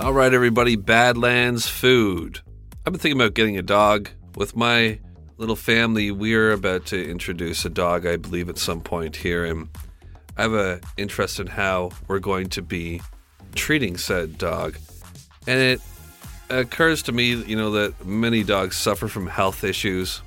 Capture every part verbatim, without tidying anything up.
All right, everybody, Badlands Food. I've been thinking about getting a dog. With my little family, we're about to introduce a dog, I believe, at some point here. And I have an interest in how we're going to be treating said dog. And it occurs to me, you know, that many dogs suffer from health issues.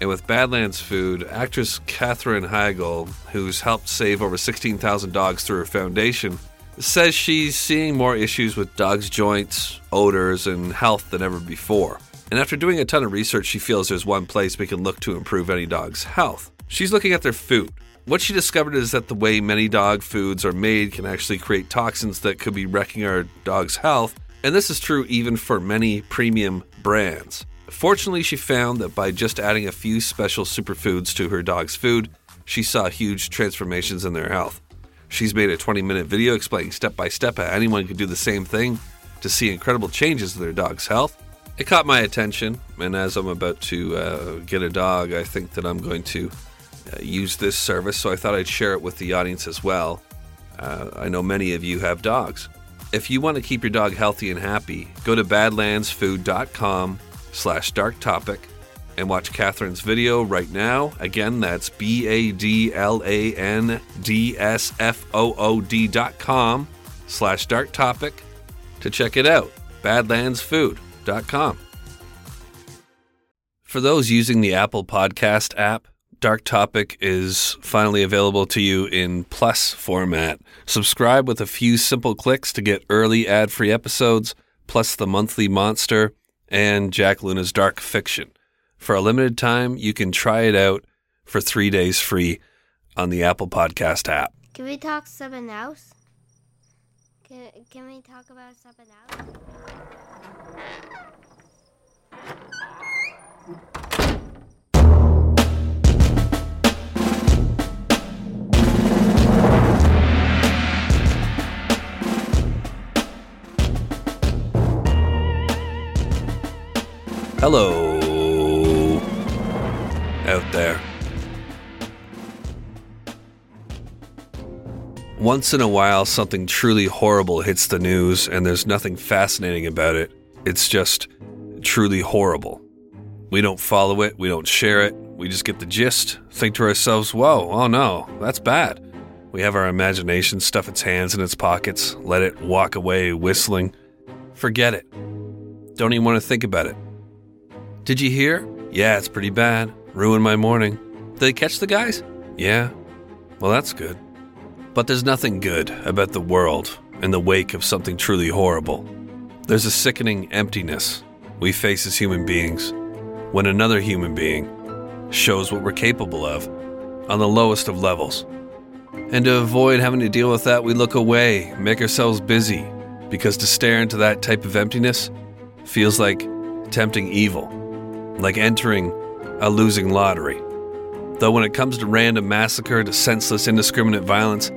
And with Badlands Food, actress Catherine Heigl, who's helped save over sixteen thousand dogs through her foundation, says she's seeing more issues with dogs' joints, odors, and health than ever before. And after doing a ton of research, she feels there's one place we can look to improve any dog's health. She's looking at their food. What she discovered is that the way many dog foods are made can actually create toxins that could be wrecking our dog's health, and this is true even for many premium brands. Fortunately, she found that by just adding a few special superfoods to her dog's food, she saw huge transformations in their health. She's made a twenty-minute video explaining step-by-step how anyone can do the same thing to see incredible changes in their dog's health. It caught my attention, and as I'm about to uh, get a dog, I think that I'm going to uh, use this service, so I thought I'd share it with the audience as well. Uh, I know many of you have dogs. If you want to keep your dog healthy and happy, go to badlandsfood.com slash dark topic and watch Catherine's video right now. Again, that's B-A-D-L-A-N-D-S-F-O-O-D dot com slash dark topic to check it out. badlands food dot com. For those using the Apple Podcast app, Dark Topic is finally available to you in Plus format. Subscribe with a few simple clicks to get early ad-free episodes, plus The Monthly Monster and Jack Luna's Dark Fiction. For a limited time, you can try it out for three days free on the Apple Podcast app. Can we talk something else? Can, can we talk about something else? Hello out there. Once in a while, something truly horrible hits the news, and there's nothing fascinating about it. It's just truly horrible. We don't follow it, we don't share it, we just get the gist, think to ourselves, whoa, oh no, that's bad. We have our imagination stuff its hands in its pockets, let it walk away whistling. Forget it. Don't even want to think about it. Did you hear? Yeah, it's pretty bad. Ruined my morning. Did they catch the guys? Yeah. Well, that's good. But there's nothing good about the world in the wake of something truly horrible. There's a sickening emptiness we face as human beings when another human being shows what we're capable of on the lowest of levels. And to avoid having to deal with that, we look away, make ourselves busy, because to stare into that type of emptiness feels like tempting evil. Like entering a losing lottery. Though when it comes to random massacre, to senseless, indiscriminate violence,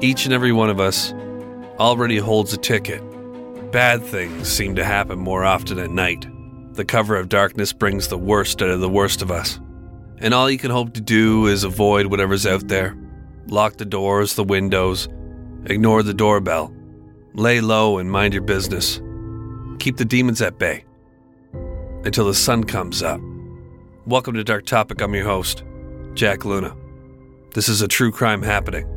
each and every one of us already holds a ticket. Bad things seem to happen more often at night. The cover of darkness brings the worst out of the worst of us. And all you can hope to do is avoid whatever's out there. Lock the doors, the windows, ignore the doorbell, lay low and mind your business. Keep the demons at bay until the sun comes up. Welcome to Dark Topic. I'm your host, Jack Luna. This is a true crime happening.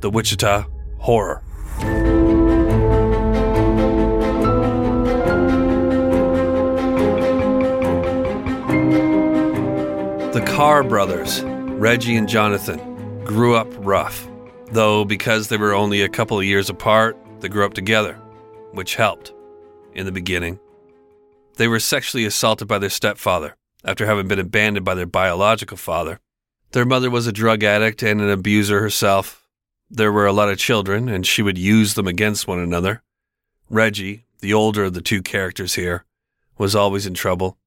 The Wichita Horror. The Carr brothers, Reggie and Jonathan, grew up rough. Though because they were only a couple of years apart, they grew up together, which helped in the beginning. They were sexually assaulted by their stepfather after having been abandoned by their biological father. Their mother was a drug addict and an abuser herself. There were a lot of children, and she would use them against one another. Reggie, the older of the two characters here, was always in trouble.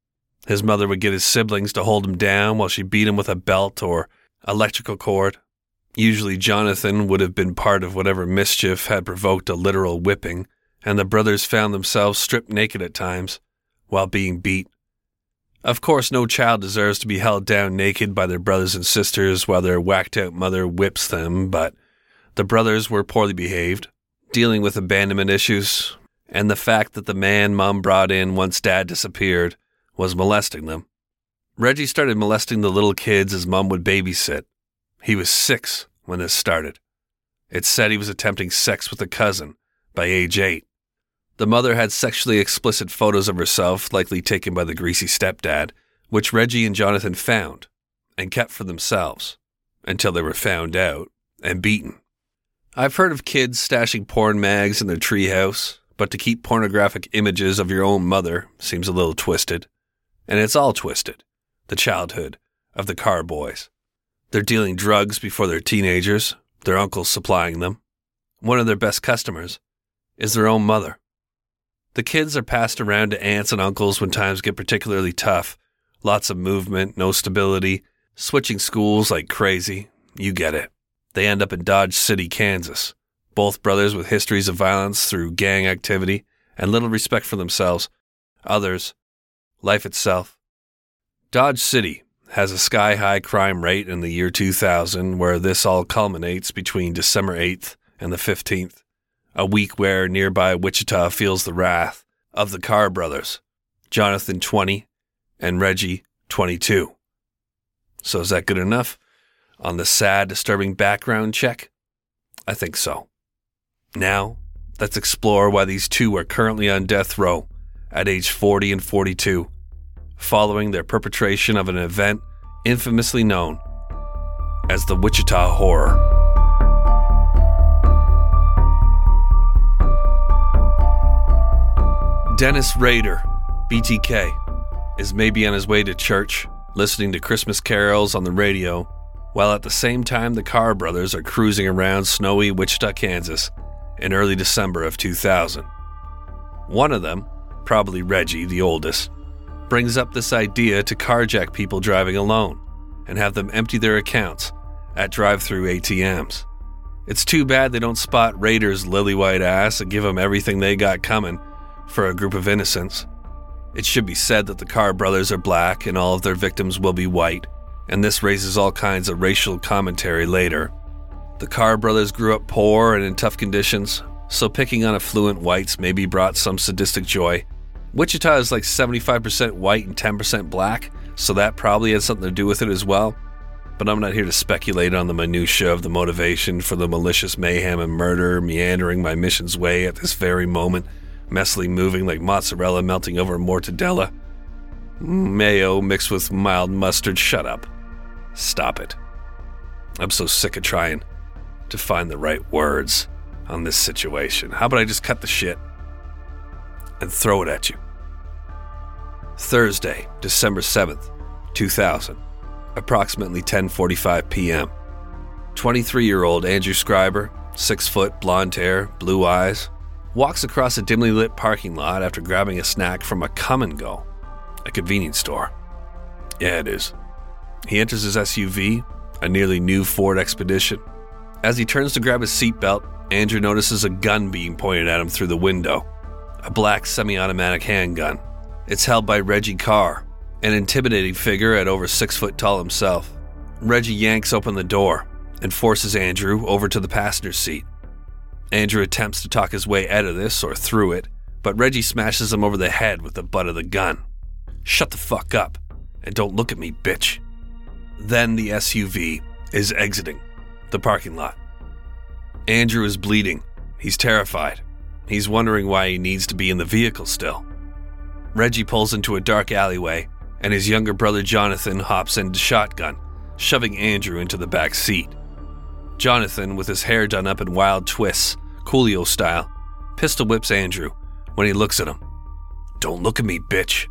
His mother would get his siblings to hold him down while she beat him with a belt or electrical cord. Usually Jonathan would have been part of whatever mischief had provoked a literal whipping, and the brothers found themselves stripped naked at times while being beat. Of course, no child deserves to be held down naked by their brothers and sisters while their whacked-out mother whips them, but the brothers were poorly behaved, dealing with abandonment issues, and the fact that the man Mom brought in once Dad disappeared was molesting them. Reggie started molesting the little kids as Mom would babysit. He was six when this started. It's said he was attempting sex with a cousin by age eight. The mother had sexually explicit photos of herself, likely taken by the greasy stepdad, which Reggie and Jonathan found and kept for themselves until they were found out and beaten. I've heard of kids stashing porn mags in their treehouse, but to keep pornographic images of your own mother seems a little twisted. And it's all twisted, the childhood of the Carr boys. They're dealing drugs before they're teenagers, their uncles supplying them. One of their best customers is their own mother. The kids are passed around to aunts and uncles when times get particularly tough. Lots of movement, no stability, switching schools like crazy. You get it. They end up in Dodge City, Kansas. Both brothers with histories of violence through gang activity and little respect for themselves, others, life itself. Dodge City has a sky-high crime rate in the year two thousand, where this all culminates between December eighth and the fifteenth, a week where nearby Wichita feels the wrath of the Carr brothers, Jonathan twenty and Reggie twenty-two. So is that good enough on the sad, disturbing background check? I think so. Now, let's explore why these two are currently on death row at age forty and forty-two, following their perpetration of an event infamously known as the Wichita Horror. Dennis Rader, B T K, is maybe on his way to church, listening to Christmas carols on the radio, while at the same time the Carr brothers are cruising around snowy Wichita, Kansas, in early December of two thousand. One of them, probably Reggie, the oldest, brings up this idea to carjack people driving alone and have them empty their accounts at drive-thru A T Ms. It's too bad they don't spot Rader's lily-white ass and give him everything they got coming for a group of innocents. It should be said that the Carr brothers are black and all of their victims will be white, and this raises all kinds of racial commentary later. The Carr brothers grew up poor and in tough conditions, so picking on affluent whites maybe brought some sadistic joy. Wichita is like seventy-five percent white and ten percent black, so that probably had something to do with it as well. But I'm not here to speculate on the minutiae of the motivation for the malicious mayhem and murder meandering my mission's way at this very moment, messily moving like mozzarella melting over mortadella. Mayo mixed with mild mustard. Shut up. Stop it. I'm so sick of trying to find the right words on this situation. How about I just cut the shit and throw it at you? Thursday, December seventh, two thousand, approximately ten forty-five p.m. twenty-three-year-old Andrew Scriber, six foot, blonde hair, blue eyes, walks across a dimly lit parking lot after grabbing a snack from a Come and Go, a convenience store. Yeah, it is. He enters his S U V, a nearly new Ford Expedition. As he turns to grab his seatbelt, Andrew notices a gun being pointed at him through the window, a black semi-automatic handgun. It's held by Reggie Carr, an intimidating figure at over six foot tall himself. Reggie yanks open the door and forces Andrew over to the passenger seat. Andrew attempts to talk his way out of this or through it, but Reggie smashes him over the head with the butt of the gun. Shut the fuck up and don't look at me, bitch. Then the S U V is exiting the parking lot. Andrew is bleeding. He's terrified. He's wondering why he needs to be in the vehicle still. Reggie pulls into a dark alleyway, and his younger brother Jonathan hops into shotgun, shoving Andrew into the back seat. Jonathan, with his hair done up in wild twists, Coolio style, pistol whips Andrew when he looks at him. Don't look at me, bitch.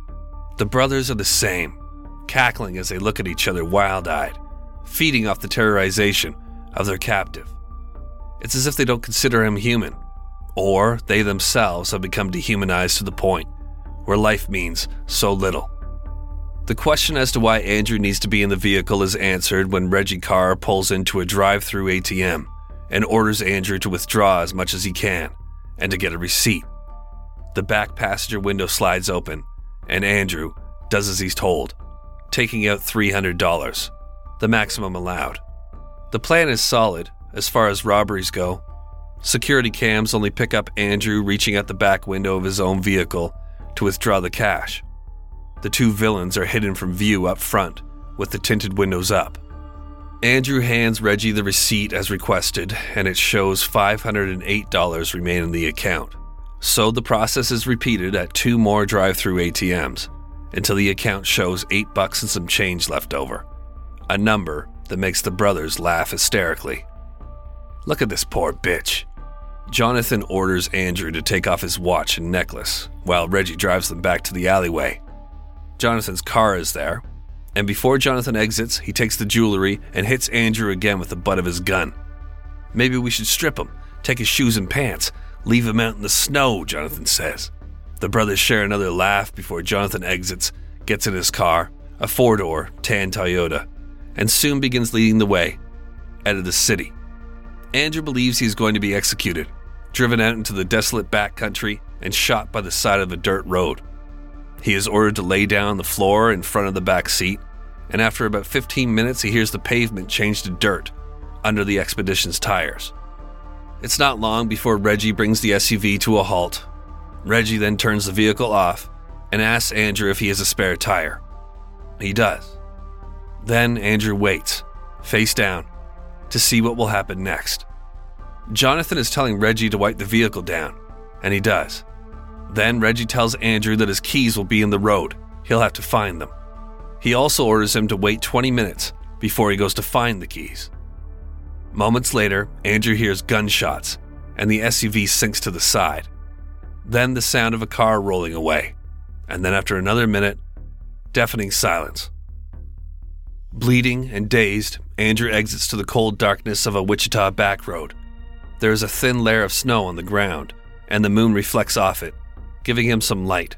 The brothers are the same, cackling as they look at each other wild-eyed, feeding off the terrorization of their captive. It's as if they don't consider him human, or they themselves have become dehumanized to the point where life means so little. The question as to why Andrew needs to be in the vehicle is answered when Reggie Carr pulls into a drive-thru A T M and orders Andrew to withdraw as much as he can and to get a receipt. The back passenger window slides open, and Andrew does as he's told, taking out three hundred dollars, the maximum allowed. The plan is solid as far as robberies go, Security cams only pick up Andrew reaching out the back window of his own vehicle to withdraw the cash. The two villains are hidden from view up front, with the tinted windows up. Andrew hands Reggie the receipt as requested, and it shows five hundred eight dollars remain in the account. So the process is repeated at two more drive-through A T Ms, until the account shows eight bucks and some change left over. A number that makes the brothers laugh hysterically. Look at this poor bitch. Jonathan orders Andrew to take off his watch and necklace, while Reggie drives them back to the alleyway. Jonathan's car is there, and before Jonathan exits, he takes the jewelry and hits Andrew again with the butt of his gun. Maybe we should strip him, take his shoes and pants, leave him out in the snow, Jonathan says. The brothers share another laugh before Jonathan exits, gets in his car, a four-door, tan Toyota, and soon begins leading the way out of the city. Andrew believes he's going to be executed, driven out into the desolate backcountry and shot by the side of a dirt road. He is ordered to lay down on the floor in front of the back seat, and after about fifteen minutes he hears the pavement change to dirt under the expedition's tires. It's not long before Reggie brings the S U V to a halt. Reggie then turns the vehicle off and asks Andrew if he has a spare tire. He does. Then Andrew waits, face down, to see what will happen next. Jonathan is telling Reggie to wipe the vehicle down, and he does. Then Reggie tells Andrew that his keys will be in the road. He'll have to find them. He also orders him to wait twenty minutes before he goes to find the keys. Moments later, Andrew hears gunshots, and the S U V sinks to the side. Then the sound of a car rolling away, and then after another minute, deafening silence. Bleeding and dazed, Andrew exits to the cold darkness of a Wichita back road. There is a thin layer of snow on the ground, and the moon reflects off it, giving him some light.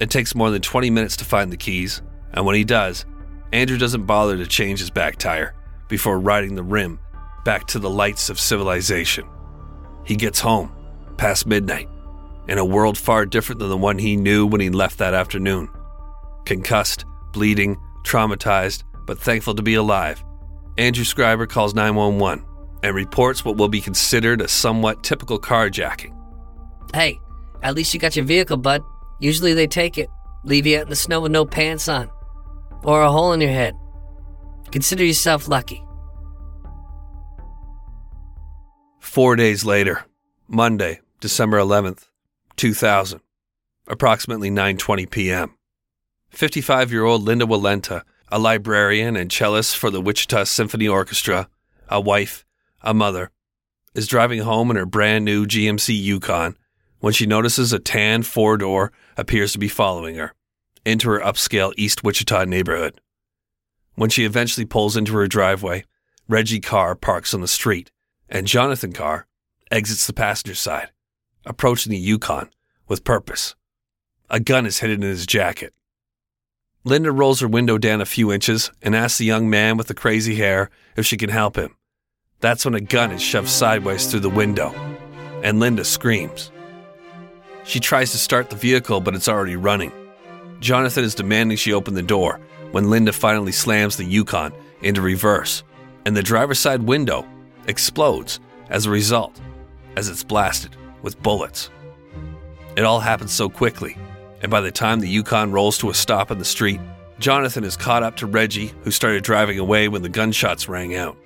It takes more than twenty minutes to find the keys, and when he does, Andrew doesn't bother to change his back tire before riding the rim back to the lights of civilization. He gets home, past midnight, in a world far different than the one he knew when he left that afternoon. Concussed, bleeding, traumatized, but thankful to be alive, Andrew Scriber calls nine one one and reports what will be considered a somewhat typical carjacking. Hey, at least you got your vehicle, bud. Usually they take it, leave you out in the snow with no pants on, or a hole in your head. Consider yourself lucky. Four days later, Monday, December eleventh, two thousand, approximately nine twenty p.m. fifty-five-year-old Linda Walenta, a librarian and cellist for the Wichita Symphony Orchestra, a wife, a mother, is driving home in her brand new G M C Yukon when she notices a tan four-door appears to be following her into her upscale East Wichita neighborhood. When she eventually pulls into her driveway, Reggie Carr parks on the street, and Jonathan Carr exits the passenger side, approaching the Yukon with purpose. A gun is hidden in his jacket. Linda rolls her window down a few inches and asks the young man with the crazy hair if she can help him. That's when a gun is shoved sideways through the window, and Linda screams. She tries to start the vehicle, but it's already running. Jonathan is demanding she open the door when Linda finally slams the Yukon into reverse, and the driver's side window explodes as a result, as it's blasted with bullets. It all happens so quickly, and by the time the Yukon rolls to a stop in the street, Jonathan is caught up to Reggie, who started driving away when the gunshots rang out.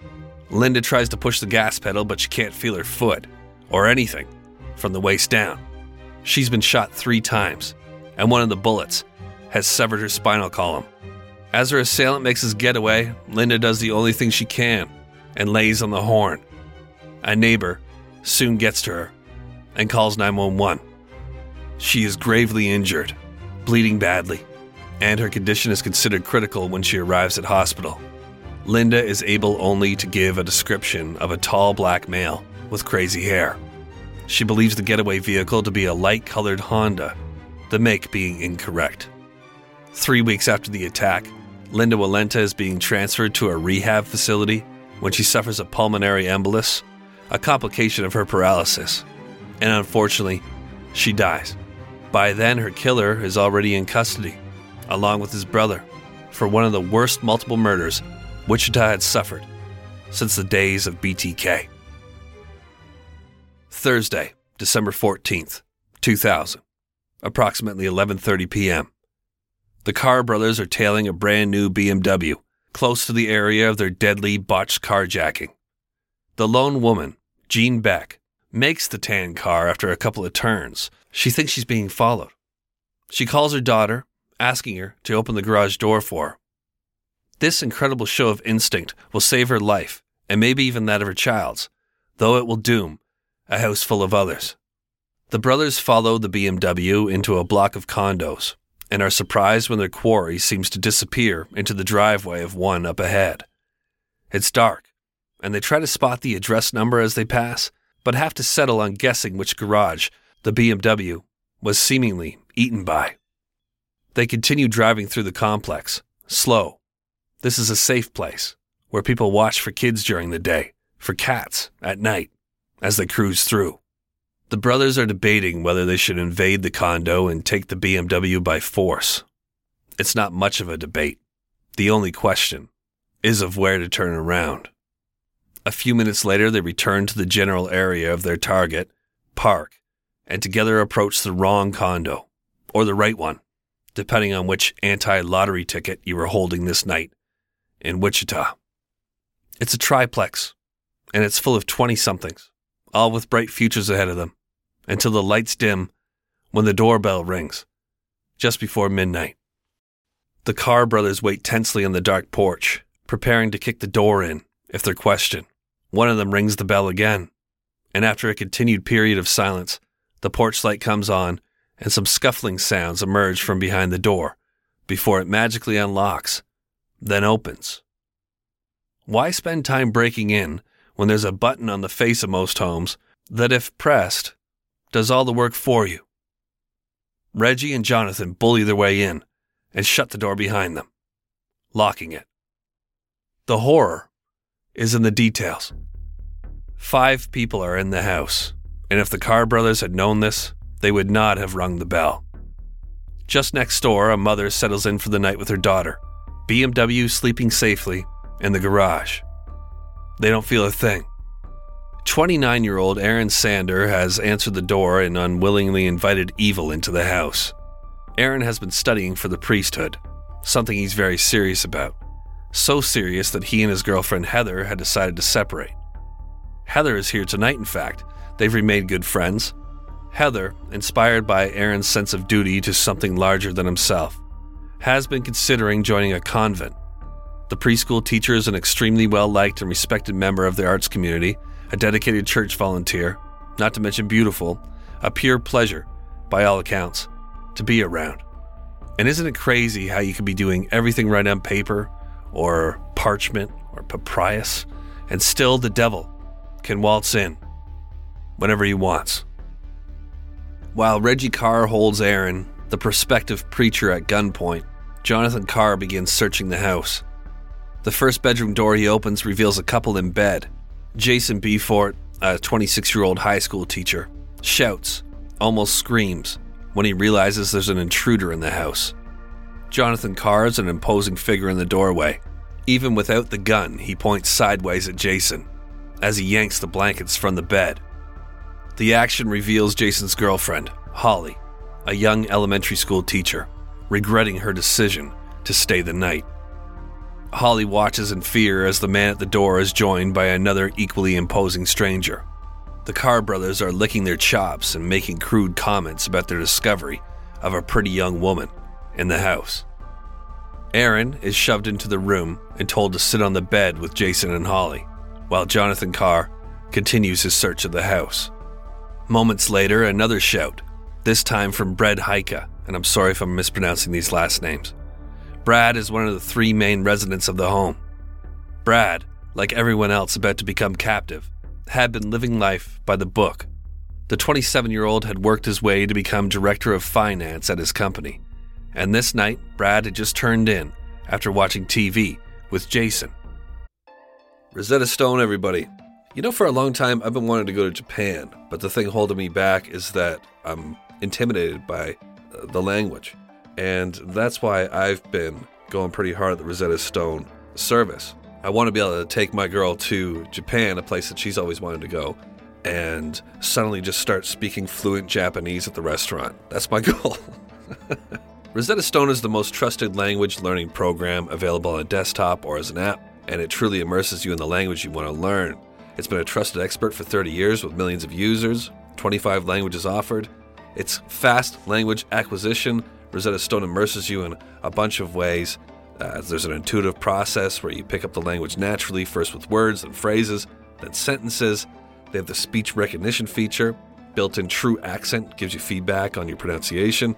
Linda tries to push the gas pedal, but she can't feel her foot, or anything, from the waist down. She's been shot three times, and one of the bullets has severed her spinal column. As her assailant makes his getaway, Linda does the only thing she can and lays on the horn. A neighbor soon gets to her and calls nine one one. She is gravely injured, bleeding badly, and her condition is considered critical when she arrives at hospital. Linda is able only to give a description of a tall black male with crazy hair. She believes the getaway vehicle to be a light-colored Honda, the make being incorrect. Three weeks after the attack, Linda Walenta is being transferred to a rehab facility when she suffers a pulmonary embolus, a complication of her paralysis, and unfortunately, she dies. By then, her killer is already in custody, along with his brother, for one of the worst multiple murders Wichita had suffered since the days of B T K. Thursday, December fourteenth, two thousand, approximately eleven thirty p.m. The Carr brothers are tailing a brand new B M W close to the area of their deadly botched carjacking. The lone woman, Jean Beck, makes the tan car after a couple of turns. She thinks she's being followed. She calls her daughter, asking her to open the garage door for her. This incredible show of instinct will save her life, and maybe even that of her child's, though it will doom a house full of others. The brothers follow the B M W into a block of condos and are surprised when their quarry seems to disappear into the driveway of one up ahead. It's dark, and they try to spot the address number as they pass, but have to settle on guessing which garage the B M W was seemingly eaten by. They continue driving through the complex, slow. This is a safe place, where people watch for kids during the day, for cats at night, as they cruise through. The brothers are debating whether they should invade the condo and take the B M W by force. It's not much of a debate. The only question is of where to turn around. A few minutes later, they return to the general area of their target, park, and together approach the wrong condo, or the right one, depending on which anti-lottery ticket you were holding this night, in Wichita. It's a triplex, and it's full of twenty-somethings, all with bright futures ahead of them, until the lights dim when the doorbell rings, just before midnight. The Carr brothers wait tensely on the dark porch, preparing to kick the door in if they're questioned. One of them rings the bell again, and after a continued period of silence, the porch light comes on and some scuffling sounds emerge from behind the door before it magically unlocks, then opens. Why spend time breaking in when there's a button on the face of most homes that, if pressed, does all the work for you? Reggie and Jonathan bully their way in and shut the door behind them, locking it. The horror is in the details. Five people are in the house, and if the Carr brothers had known this, they would not have rung the bell. Just next door, a mother settles in for the night with her daughter, B M W sleeping safely in the garage. They don't feel a thing. twenty-nine-year-old Aaron Sander has answered the door and unwillingly invited evil into the house. Aaron has been studying for the priesthood, something he's very serious about. So serious that he and his girlfriend Heather had decided to separate. Heather is here tonight, in fact. They've remained good friends. Heather, inspired by Aaron's sense of duty to something larger than himself, has been considering joining a convent. The preschool teacher is an extremely well-liked and respected member of the arts community, a dedicated church volunteer, not to mention beautiful, a pure pleasure, by all accounts, to be around. And isn't it crazy how you could be doing everything right on paper, or parchment, or papyrus, and still the devil can waltz in whenever he wants? While Reggie Carr holds Aaron, the prospective preacher, at gunpoint, Jonathan Carr begins searching the house. The first bedroom door he opens reveals a couple in bed. Jason Beaufort, a twenty-six-year-old high school teacher, shouts, almost screams, when he realizes there's an intruder in the house. Jonathan Carr is an imposing figure in the doorway. Even without the gun, he points sideways at Jason as he yanks the blankets from the bed. The action reveals Jason's girlfriend, Holly, a young elementary school teacher, regretting her decision to stay the night. Holly watches in fear as the man at the door is joined by another equally imposing stranger. The Carr brothers are licking their chops and making crude comments about their discovery of a pretty young woman in the house. Aaron is shoved into the room and told to sit on the bed with Jason and Holly, while Jonathan Carr continues his search of the house. Moments later, another shout, this time from Brad Heika, and I'm sorry if I'm mispronouncing these last names. Brad is one of the three main residents of the home. Brad, like everyone else about to become captive, had been living life by the book. The twenty-seven-year-old had worked his way to become director of finance at his company. And this night, Brad had just turned in after watching T V with Jason. Rosetta Stone, everybody. You know, for a long time, I've been wanting to go to Japan, but the thing holding me back is that I'm intimidated by uh, the language. And that's why I've been going pretty hard at the Rosetta Stone service. I want to be able to take my girl to Japan, a place that she's always wanted to go, and suddenly just start speaking fluent Japanese at the restaurant. That's my goal. Rosetta Stone is the most trusted language learning program available on a desktop or as an app, and it truly immerses you in the language you want to learn. It's been a trusted expert for thirty years with millions of users, twenty-five languages offered. It's fast language acquisition. Rosetta Stone immerses you in a bunch of ways. Uh, there's an intuitive process where you pick up the language naturally, first with words, then phrases, then sentences. They have the speech recognition feature. Built-in true accent gives you feedback on your pronunciation.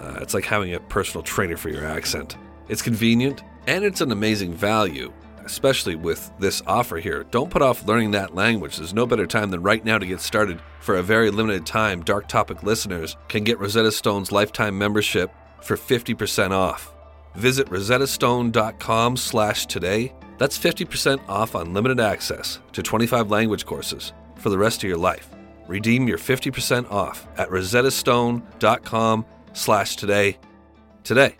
Uh, it's like having a personal trainer for your accent. It's convenient, and it's an amazing value, especially with this offer here. Don't put off learning that language. There's no better time than right now to get started. For a very limited time, Dark Topic listeners can get Rosetta Stone's lifetime membership for fifty percent off. Visit rosettastone.com slash today. That's fifty percent off unlimited access to twenty-five language courses for the rest of your life. Redeem your fifty percent off at rosettastone.com slash today today.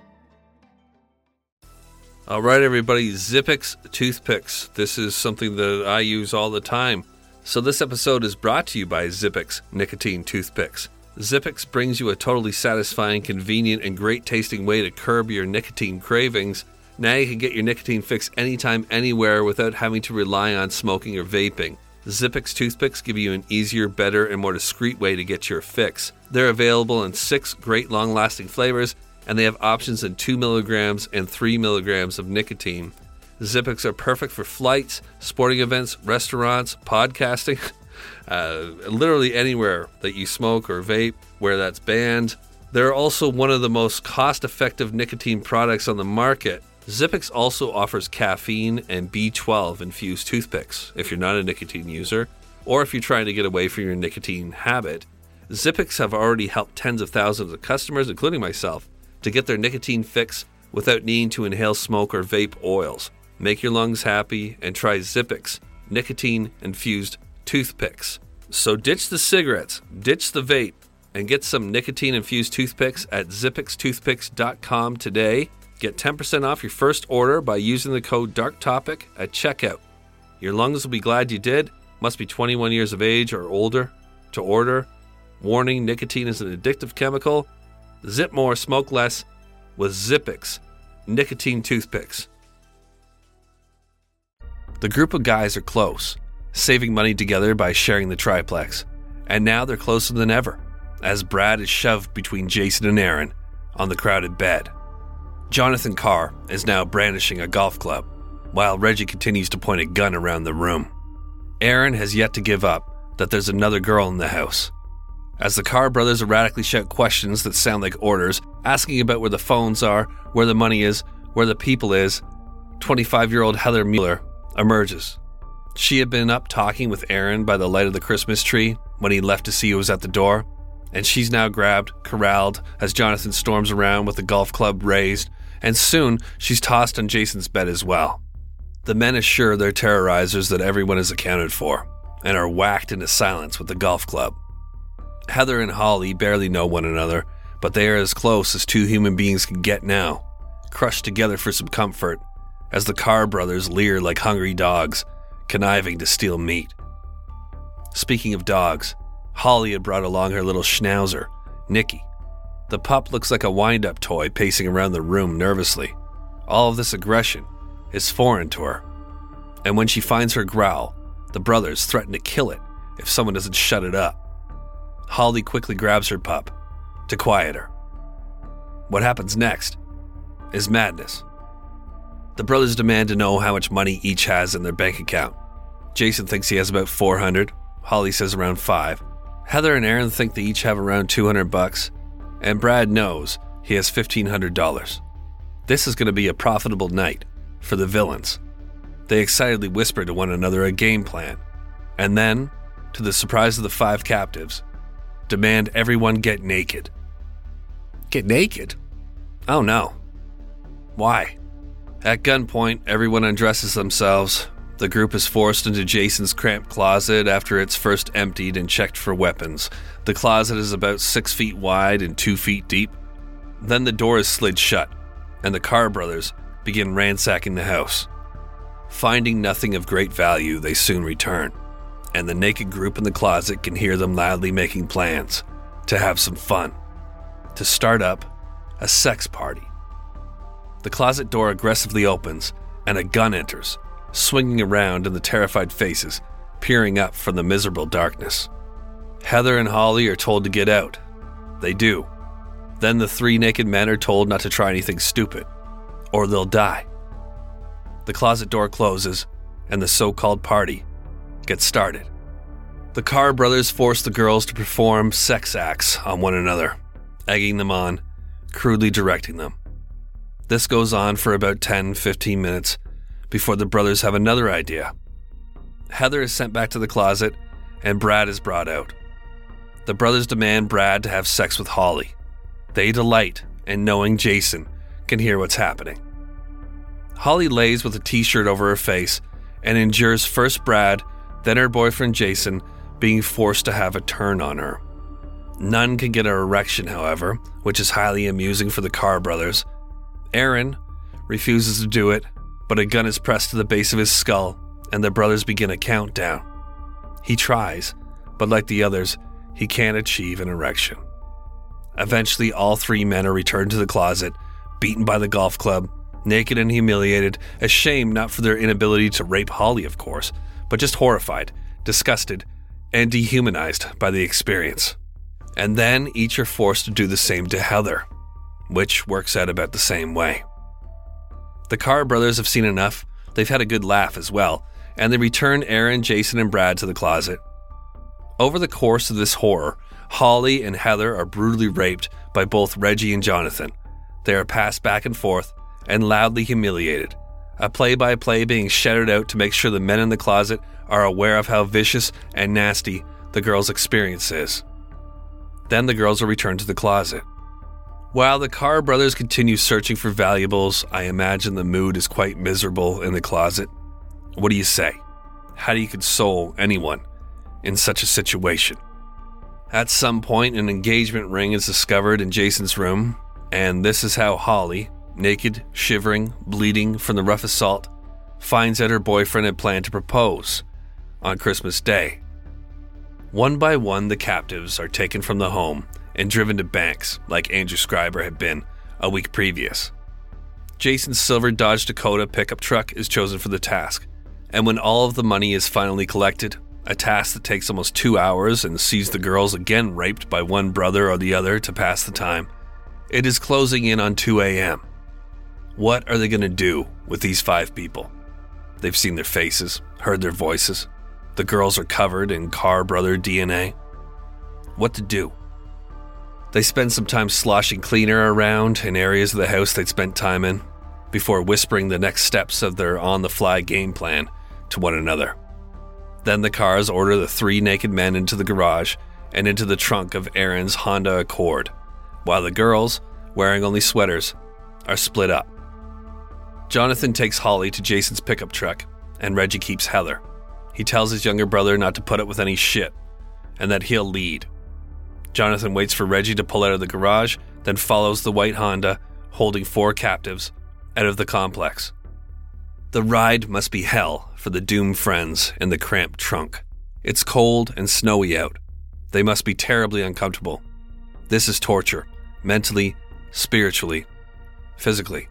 All right, everybody, Zipix toothpicks. This is something that I use all the time. So this episode is brought to you by Zipix nicotine toothpicks. Zipix brings you a totally satisfying, convenient, and great-tasting way to curb your nicotine cravings. Now you can get your nicotine fix anytime, anywhere, without having to rely on smoking or vaping. Zipix toothpicks give you an easier, better, and more discreet way to get your fix. They're available in six great long-lasting flavors, and they have options in two milligrams and three milligrams of nicotine. Zipix are perfect for flights, sporting events, restaurants, podcasting... Uh, literally anywhere that you smoke or vape where that's banned. They're also one of the most cost-effective nicotine products on the market. Zipix also offers caffeine and B twelve infused toothpicks if you're not a nicotine user or if you're trying to get away from your nicotine habit. Zipix have already helped tens of thousands of customers, including myself, to get their nicotine fix without needing to inhale smoke or vape oils. Make your lungs happy and try Zipix nicotine infused toothpicks. So ditch the cigarettes, ditch the vape, and get some nicotine-infused toothpicks at zipix toothpicks dot com today. Get ten percent off your first order by using the code DARKTOPIC at checkout. Your lungs will be glad you did. Must be twenty-one years of age or older to order. Warning, nicotine is an addictive chemical. Zip more, smoke less with Zipix nicotine toothpicks. The group of guys are close, saving money together by sharing the triplex. And now they're closer than ever, as Brad is shoved between Jason and Aaron on the crowded bed. Jonathan Carr is now brandishing a golf club, while Reggie continues to point a gun around the room. Aaron has yet to give up that there's another girl in the house. As the Carr brothers erratically shout questions that sound like orders, asking about where the phones are, where the money is, where the people is, twenty-five-year-old Heather Mueller emerges. She had been up talking with Aaron by the light of the Christmas tree when he left to see who was at the door, and she's now grabbed, corralled, as Jonathan storms around with the golf club raised, and soon she's tossed on Jason's bed as well. The men assure their terrorizers that everyone is accounted for, and are whacked into silence with the golf club. Heather and Holly barely know one another, but they are as close as two human beings can get now, crushed together for some comfort, as the Carr brothers leer like hungry dogs, conniving to steal meat. Speaking of dogs, Holly had brought along her little schnauzer, Nicky. The pup looks like a wind-up toy pacing around the room nervously. All of this aggression is foreign to her. And when she finds her growl, the brothers threaten to kill it if someone doesn't shut it up. Holly quickly grabs her pup to quiet her. What happens next is madness. The brothers demand to know how much money each has in their bank account. Jason thinks he has about four hundred. Holly says around five. Heather and Aaron think they each have around two hundred bucks, and Brad knows he has fifteen hundred dollars. This is going to be a profitable night for the villains. They excitedly whisper to one another a game plan, and then, to the surprise of the five captives, demand everyone get naked. Get naked? Oh no. Why? At gunpoint, everyone undresses themselves. The group is forced into Jason's cramped closet after it's first emptied and checked for weapons. The closet is about six feet wide and two feet deep. Then the door is slid shut, and the Carr brothers begin ransacking the house. Finding nothing of great value, they soon return. and the naked group in the closet can hear them loudly making plans to have some fun, to start up a sex party. The closet door aggressively opens, and a gun enters, swinging around in the terrified faces, peering up from the miserable darkness. Heather and Holly are told to get out. They do. Then the three naked men are told not to try anything stupid, or they'll die. The closet door closes, and the so-called party gets started. The Carr brothers force the girls to perform sex acts on one another, egging them on, crudely directing them. This goes on for about ten to fifteen minutes before the brothers have another idea. Heather is sent back to the closet, and Brad is brought out. The brothers demand Brad to have sex with Holly. They delight in knowing Jason can hear what's happening. Holly lays with a t-shirt over her face and endures first Brad, then her boyfriend Jason, being forced to have a turn on her. None can get an erection, however, which is highly amusing for the Carr brothers. Aaron refuses to do it, but a gun is pressed to the base of his skull, and the brothers begin a countdown. He tries, but like the others, he can't achieve an erection. Eventually, all three men are returned to the closet, beaten by the golf club, naked and humiliated, ashamed not for their inability to rape Holly, of course, but just horrified, disgusted, and dehumanized by the experience. And then each are forced to do the same to Heather, which works out about the same way. The Carr brothers have seen enough, they've had a good laugh as well, and they return Aaron, Jason, and Brad to the closet. Over the course of this horror, Holly and Heather are brutally raped by both Reggie and Jonathan. They are passed back and forth and loudly humiliated, a play-by-play being shouted out to make sure the men in the closet are aware of how vicious and nasty the girls' experience is. Then the girls are returned to the closet. While the Carr brothers continue searching for valuables, I imagine the mood is quite miserable in the closet. What do you say? How do you console anyone in such a situation? At some point, an engagement ring is discovered in Jason's room, and this is how Holly, naked, shivering, bleeding from the rough assault, finds out her boyfriend had planned to propose on Christmas Day. One by one, the captives are taken from the home and driven to banks like Andrew Scriber had been a week previous. Jason's silver Dodge Dakota pickup truck is chosen for the task, and when all of the money is finally collected, a task that takes almost two hours and sees the girls again raped by one brother or the other to pass the time, it is closing in on two a.m. What are they going to do with these five people? They've seen their faces, heard their voices. The girls are covered in Carr brother D N A. What to do? They spend some time sloshing cleaner around in areas of the house they'd spent time in before whispering the next steps of their on-the-fly game plan to one another. Then the Carrs order the three naked men into the garage and into the trunk of Aaron's Honda Accord, while the girls, wearing only sweaters, are split up. Jonathan takes Holly to Jason's pickup truck, and Reggie keeps Heather. He tells his younger brother not to put up with any shit, and that he'll lead. Jonathan waits for Reggie to pull out of the garage, then follows the white Honda, holding four captives, out of the complex. The ride must be hell for the doomed friends in the cramped trunk. It's cold and snowy out. They must be terribly uncomfortable. This is torture, mentally, spiritually, physically.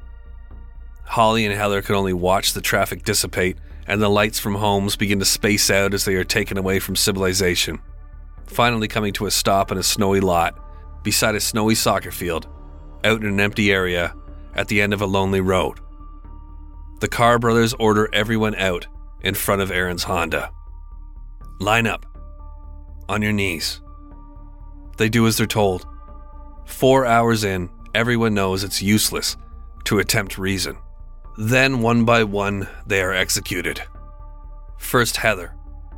Holly and Heather can only watch the traffic dissipate and the lights from homes begin to space out as they are taken away from civilization. Finally coming to a stop in a snowy lot, beside a snowy soccer field, out in an empty area, at the end of a lonely road. The Carr brothers order everyone out in front of Aaron's Honda. Line up. On your knees. They do as they're told. Four hours in, everyone knows it's useless to attempt reason. Then, one by one, they are executed. First Heather,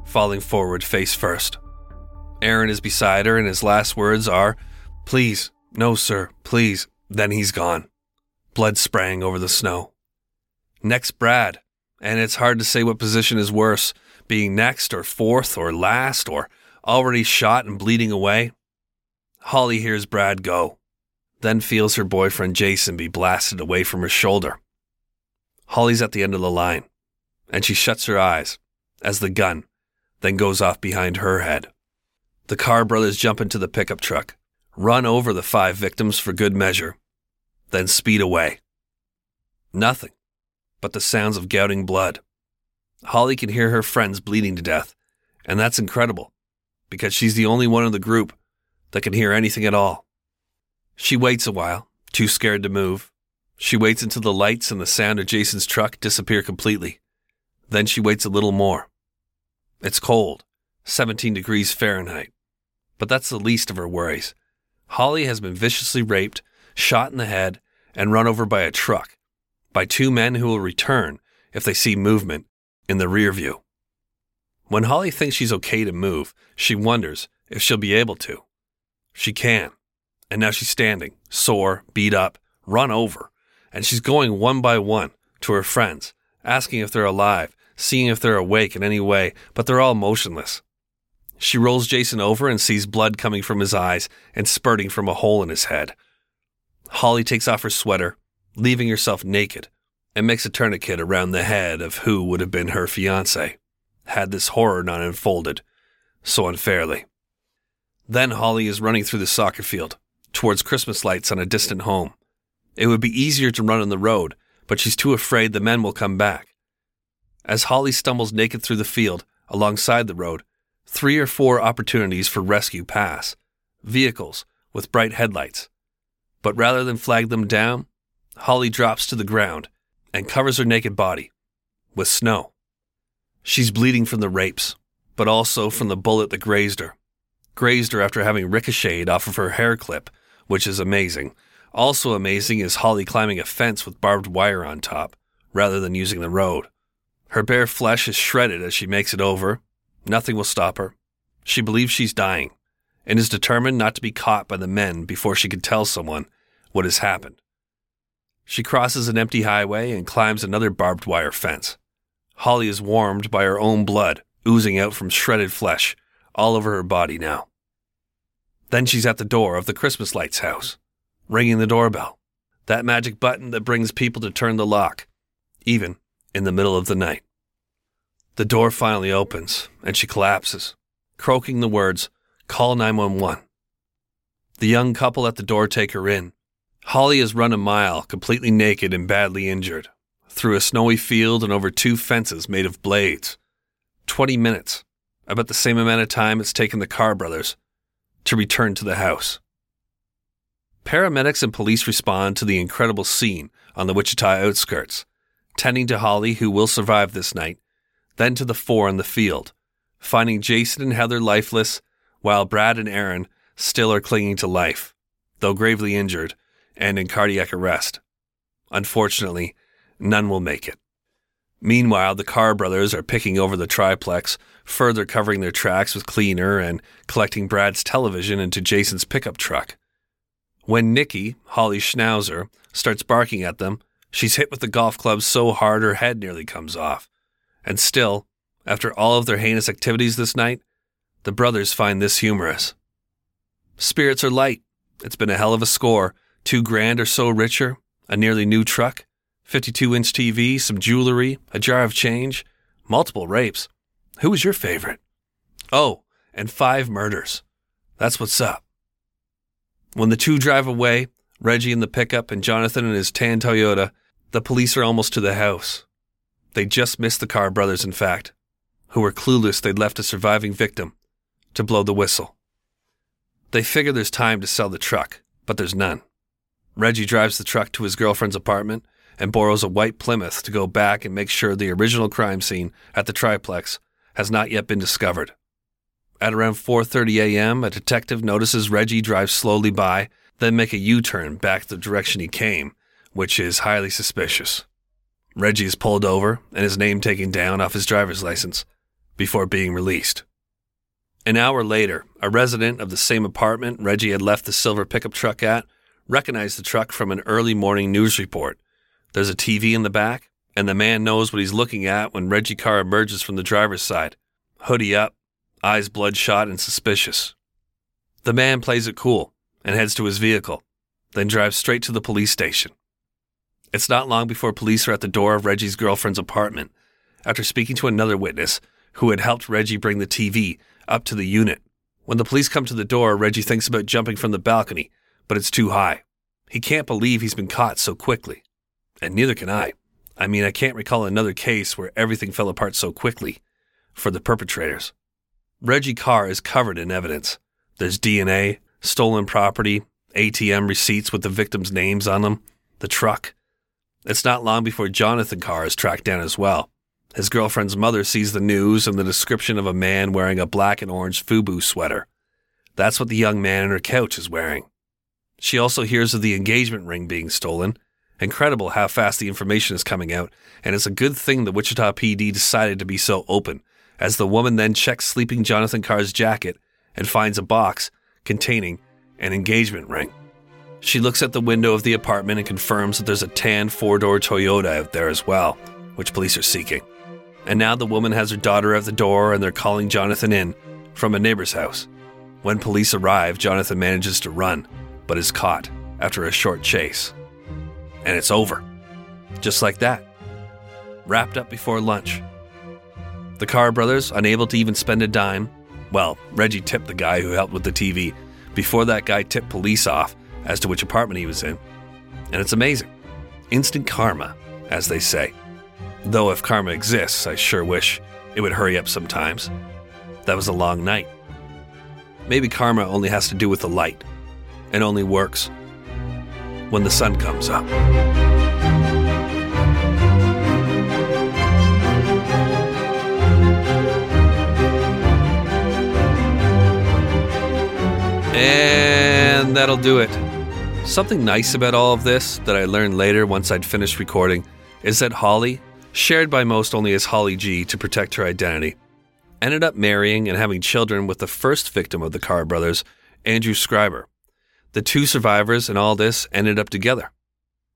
falling forward face first. Aaron is beside her, and his last words are, "Please, no sir, please." Then he's gone. Blood spraying over the snow. Next Brad, and it's hard to say what position is worse, being next or fourth or last or already shot and bleeding away. Holly hears Brad go, then feels her boyfriend Jason be blasted away from her shoulder. Holly's at the end of the line, and she shuts her eyes as the gun, then goes off behind her head. The Carr brothers jump into the pickup truck, run over the five victims for good measure, then speed away. Nothing but the sounds of gouting blood. Holly can hear her friends bleeding to death, and that's incredible, because she's the only one in the group that can hear anything at all. She waits a while, too scared to move. She waits until the lights and the sound of Jason's truck disappear completely. Then she waits a little more. It's cold, seventeen degrees Fahrenheit. But that's the least of her worries. Holly has been viciously raped, shot in the head, and run over by a truck, by two men who will return if they see movement in the rear view. When Holly thinks she's okay to move, she wonders if she'll be able to. She can. And now she's standing, sore, beat up, run over, and she's going one by one to her friends, asking if they're alive, seeing if they're awake in any way, but they're all motionless. She rolls Jason over and sees blood coming from his eyes and spurting from a hole in his head. Holly takes off her sweater, leaving herself naked, and makes a tourniquet around the head of who would have been her fiancé, had this horror not unfolded so unfairly. Then Holly is running through the soccer field, towards Christmas lights on a distant home. It would be easier to run on the road, but she's too afraid the men will come back. As Holly stumbles naked through the field, alongside the road, three or four opportunities for rescue pass, vehicles with bright headlights. But rather than flag them down, Holly drops to the ground and covers her naked body with snow. She's bleeding from the rapes, but also from the bullet that grazed her. Grazed her after having ricocheted off of her hair clip, which is amazing. Also amazing is Holly climbing a fence with barbed wire on top, rather than using the road. Her bare flesh is shredded as she makes it over. Nothing will stop her. She believes she's dying, and is determined not to be caught by the men before she can tell someone what has happened. She crosses an empty highway and climbs another barbed wire fence. Holly is warmed by her own blood, oozing out from shredded flesh, all over her body now. Then she's at the door of the Christmas lights house, ringing the doorbell, that magic button that brings people to turn the lock, even in the middle of the night. The door finally opens, and she collapses, croaking the words, "Call nine one one. The young couple at the door take her in. Holly has run a mile, completely naked and badly injured, through a snowy field and over two fences made of blades. Twenty minutes, about the same amount of time it's taken the Carr brothers to return to the house. Paramedics and police respond to the incredible scene on the Wichita outskirts, tending to Holly, who will survive this night, then to the four in the field, finding Jason and Heather lifeless, while Brad and Aaron still are clinging to life, though gravely injured and in cardiac arrest. Unfortunately, none will make it. Meanwhile, the Carr brothers are picking over the triplex, further covering their tracks with cleaner and collecting Brad's television into Jason's pickup truck. When Nikki, Holly's schnauzer, starts barking at them, she's hit with the golf club so hard her head nearly comes off. And still, after all of their heinous activities this night, the brothers find this humorous. Spirits are light. It's been a hell of a score. Two grand or so richer, a nearly new truck, fifty-two inch T V, some jewelry, a jar of change, multiple rapes. Who was your favorite? Oh, and five murders. That's what's up. When the two drive away, Reggie in the pickup and Jonathan in his tan Toyota, the police are almost to the house. They just missed the Carr brothers, in fact, who were clueless they'd left a surviving victim to blow the whistle. They figure there's time to sell the truck, but there's none. Reggie drives the truck to his girlfriend's apartment and borrows a white Plymouth to go back and make sure the original crime scene at the triplex has not yet been discovered. At around four thirty a.m., a detective notices Reggie drive slowly by, then make a U-turn back the direction he came, which is highly suspicious. Reggie is pulled over and his name taken down off his driver's license before being released. An hour later, a resident of the same apartment Reggie had left the silver pickup truck at recognized the truck from an early morning news report. There's a T V in the back, and the man knows what he's looking at when Reggie Carr emerges from the driver's side, hoodie up, eyes bloodshot and suspicious. The man plays it cool and heads to his vehicle, then drives straight to the police station. It's not long before police are at the door of Reggie's girlfriend's apartment after speaking to another witness who had helped Reggie bring the T V up to the unit. When the police come to the door, Reggie thinks about jumping from the balcony, but it's too high. He can't believe he's been caught so quickly. And neither can I. I mean, I can't recall another case where everything fell apart so quickly for the perpetrators. Reggie Carr is covered in evidence. There's D N A, stolen property, A T M receipts with the victims' names on them, the truck. It's not long before Jonathan Carr is tracked down as well. His girlfriend's mother sees the news and the description of a man wearing a black and orange FUBU sweater. That's what the young man on her couch is wearing. She also hears of the engagement ring being stolen. Incredible how fast the information is coming out, and it's a good thing the Wichita P D decided to be so open, as the woman then checks sleeping Jonathan Carr's jacket and finds a box containing an engagement ring. She looks at the window of the apartment and confirms that there's a tan four-door Toyota out there as well, which police are seeking. And now the woman has her daughter at the door and they're calling Jonathan in from a neighbor's house. When police arrive, Jonathan manages to run, but is caught after a short chase. And it's over. Just like that. Wrapped up before lunch. The Carr brothers, unable to even spend a dime. Well, Reggie tipped the guy who helped with the T V before that guy tipped police off as to which apartment he was in. And it's amazing. Instant karma, as they say. Though if karma exists, I sure wish it would hurry up sometimes. That was a long night. Maybe karma only has to do with the light, and only works when the sun comes up. And that'll do it. Something nice about all of this that I learned later once I'd finished recording is that Holly, shared by most only as Holly G to protect her identity, ended up marrying and having children with the first victim of the Carr brothers, Andrew Schreiber. The two survivors and all this ended up together,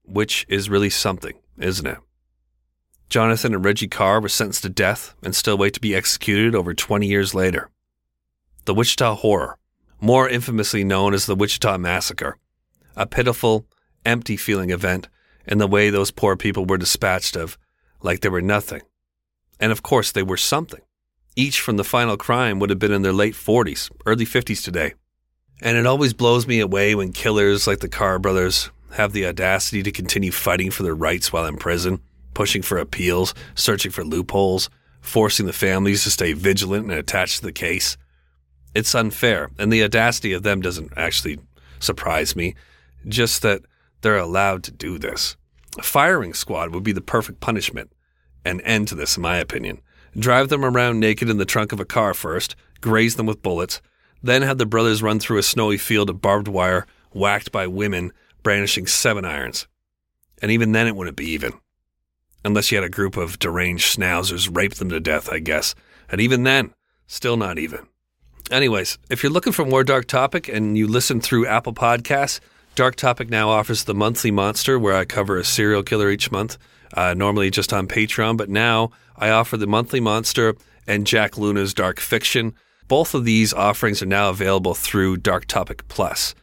which is really something, isn't it? Jonathan and Reggie Carr were sentenced to death and still wait to be executed over twenty years later. The Wichita Horror, more infamously known as the Wichita Massacre, a pitiful, empty-feeling event in the way those poor people were dispatched of, like they were nothing. And of course they were something. Each from the final crime would have been in their late forties, early fifties today. And it always blows me away when killers like the Carr brothers have the audacity to continue fighting for their rights while in prison, pushing for appeals, searching for loopholes, forcing the families to stay vigilant and attached to the case. It's unfair, and the audacity of them doesn't actually surprise me, just that they're allowed to do this. A firing squad would be the perfect punishment, an end to this in my opinion. Drive them around naked in the trunk of a car first, graze them with bullets, then had the brothers run through a snowy field of barbed wire, whacked by women, brandishing seven irons. And even then it wouldn't be even. Unless you had a group of deranged schnauzers rape them to death, I guess. And even then, still not even. Anyways, if you're looking for more Dark Topic and you listen through Apple Podcasts, Dark Topic now offers the Monthly Monster, where I cover a serial killer each month, uh, normally just on Patreon, but now I offer the Monthly Monster and Jack Luna's Dark Fiction. Both of these offerings are now available through Dark Topic Plus.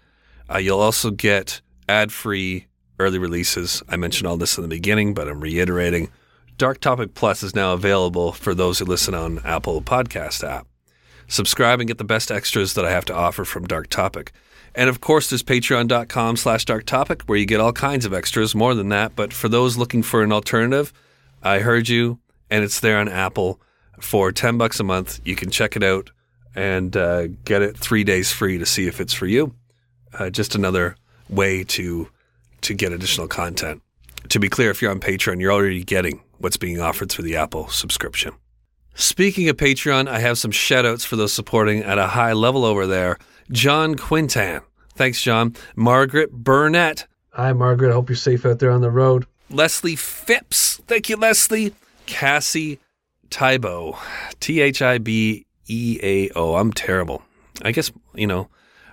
Uh, you'll also get ad-free early releases. I mentioned all this in the beginning, but I'm reiterating. Dark Topic Plus is now available for those who listen on Apple Podcast app. Subscribe and get the best extras that I have to offer from Dark Topic. And of course, there's patreon.com slash Dark Topic, where you get all kinds of extras, more than that. But for those looking for an alternative, I heard you, and it's there on Apple for ten bucks a month. You can check it out and uh, get it three days free to see if it's for you. Uh, just another way to to get additional content. To be clear, if you're on Patreon, you're already getting what's being offered through the Apple subscription. Speaking of Patreon, I have some shout-outs for those supporting at a high level over there. John Quintan. Thanks, John. Margaret Burnett. Hi, Margaret. I hope you're safe out there on the road. Leslie Phipps. Thank you, Leslie. Cassie Thibeault. T H I B E A O. E A O. I'm terrible. I guess, you know,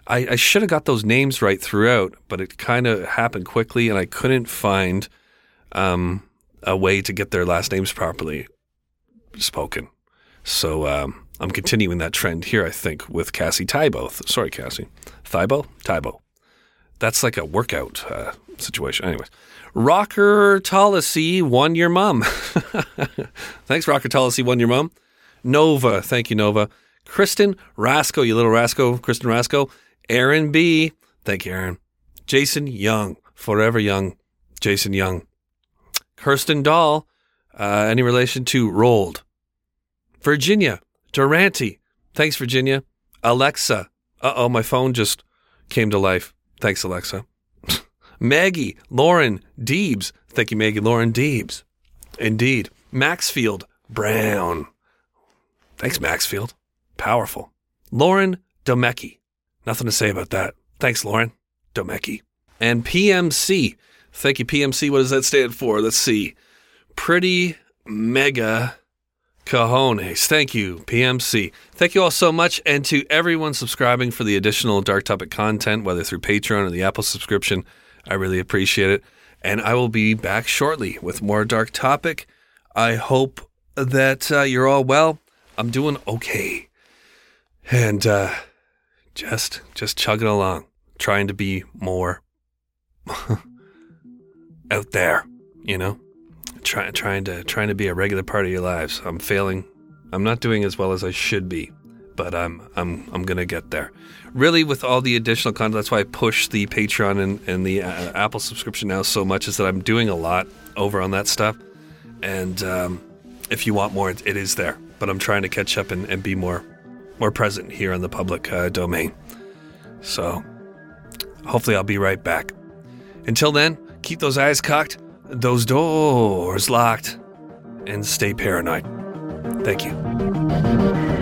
I, I should have got those names right throughout, but it kind of happened quickly and I couldn't find um, a way to get their last names properly spoken. So um, I'm continuing that trend here, I think, with Cassie Thibeault. Sorry, Cassie. Thibeault? Thibeault. That's like a workout uh, situation. Anyways. Rocker Tollacy, one your mom. Thanks, Rocker Tollacy, one your mom. Nova. Thank you, Nova. Kristen Rasco, you little rasco. Kristen Rasco. Aaron B. Thank you, Aaron. Jason Young. Forever Young. Jason Young. Kirsten Dahl. Uh, any relation to Rolled? Virginia Durante. Thanks, Virginia. Alexa. Uh-oh, my phone just came to life. Thanks, Alexa. Maggie Lauren Deebs. Thank you, Maggie Lauren Deebs. Indeed. Maxfield Brown. Thanks, Maxfield. Powerful. Lauren Domecki. Nothing to say about that. Thanks, Lauren Domecki. And P M C. Thank you, P M C. What does that stand for? Let's see. Pretty Mega Cojones. Thank you, P M C. Thank you all so much. And to everyone subscribing for the additional Dark Topic content, whether through Patreon or the Apple subscription, I really appreciate it. And I will be back shortly with more Dark Topic. I hope that uh, you're all well. I'm doing okay. And uh, just, just chugging along, trying to be more out there, you know? Try, trying to trying to be a regular part of your lives. I'm failing. I'm not doing as well as I should be, but I'm I'm I'm gonna get there. Really, with all the additional content, that's why I push the Patreon and and the uh, Apple subscription now so much, is that I'm doing a lot over on that stuff. And um, if you want more, it, it is there. But I'm trying to catch up and, and be more more present here in the public uh, domain. So hopefully, I'll be right back. Until then, keep those eyes cocked, those doors locked, and stay paranoid. Thank you.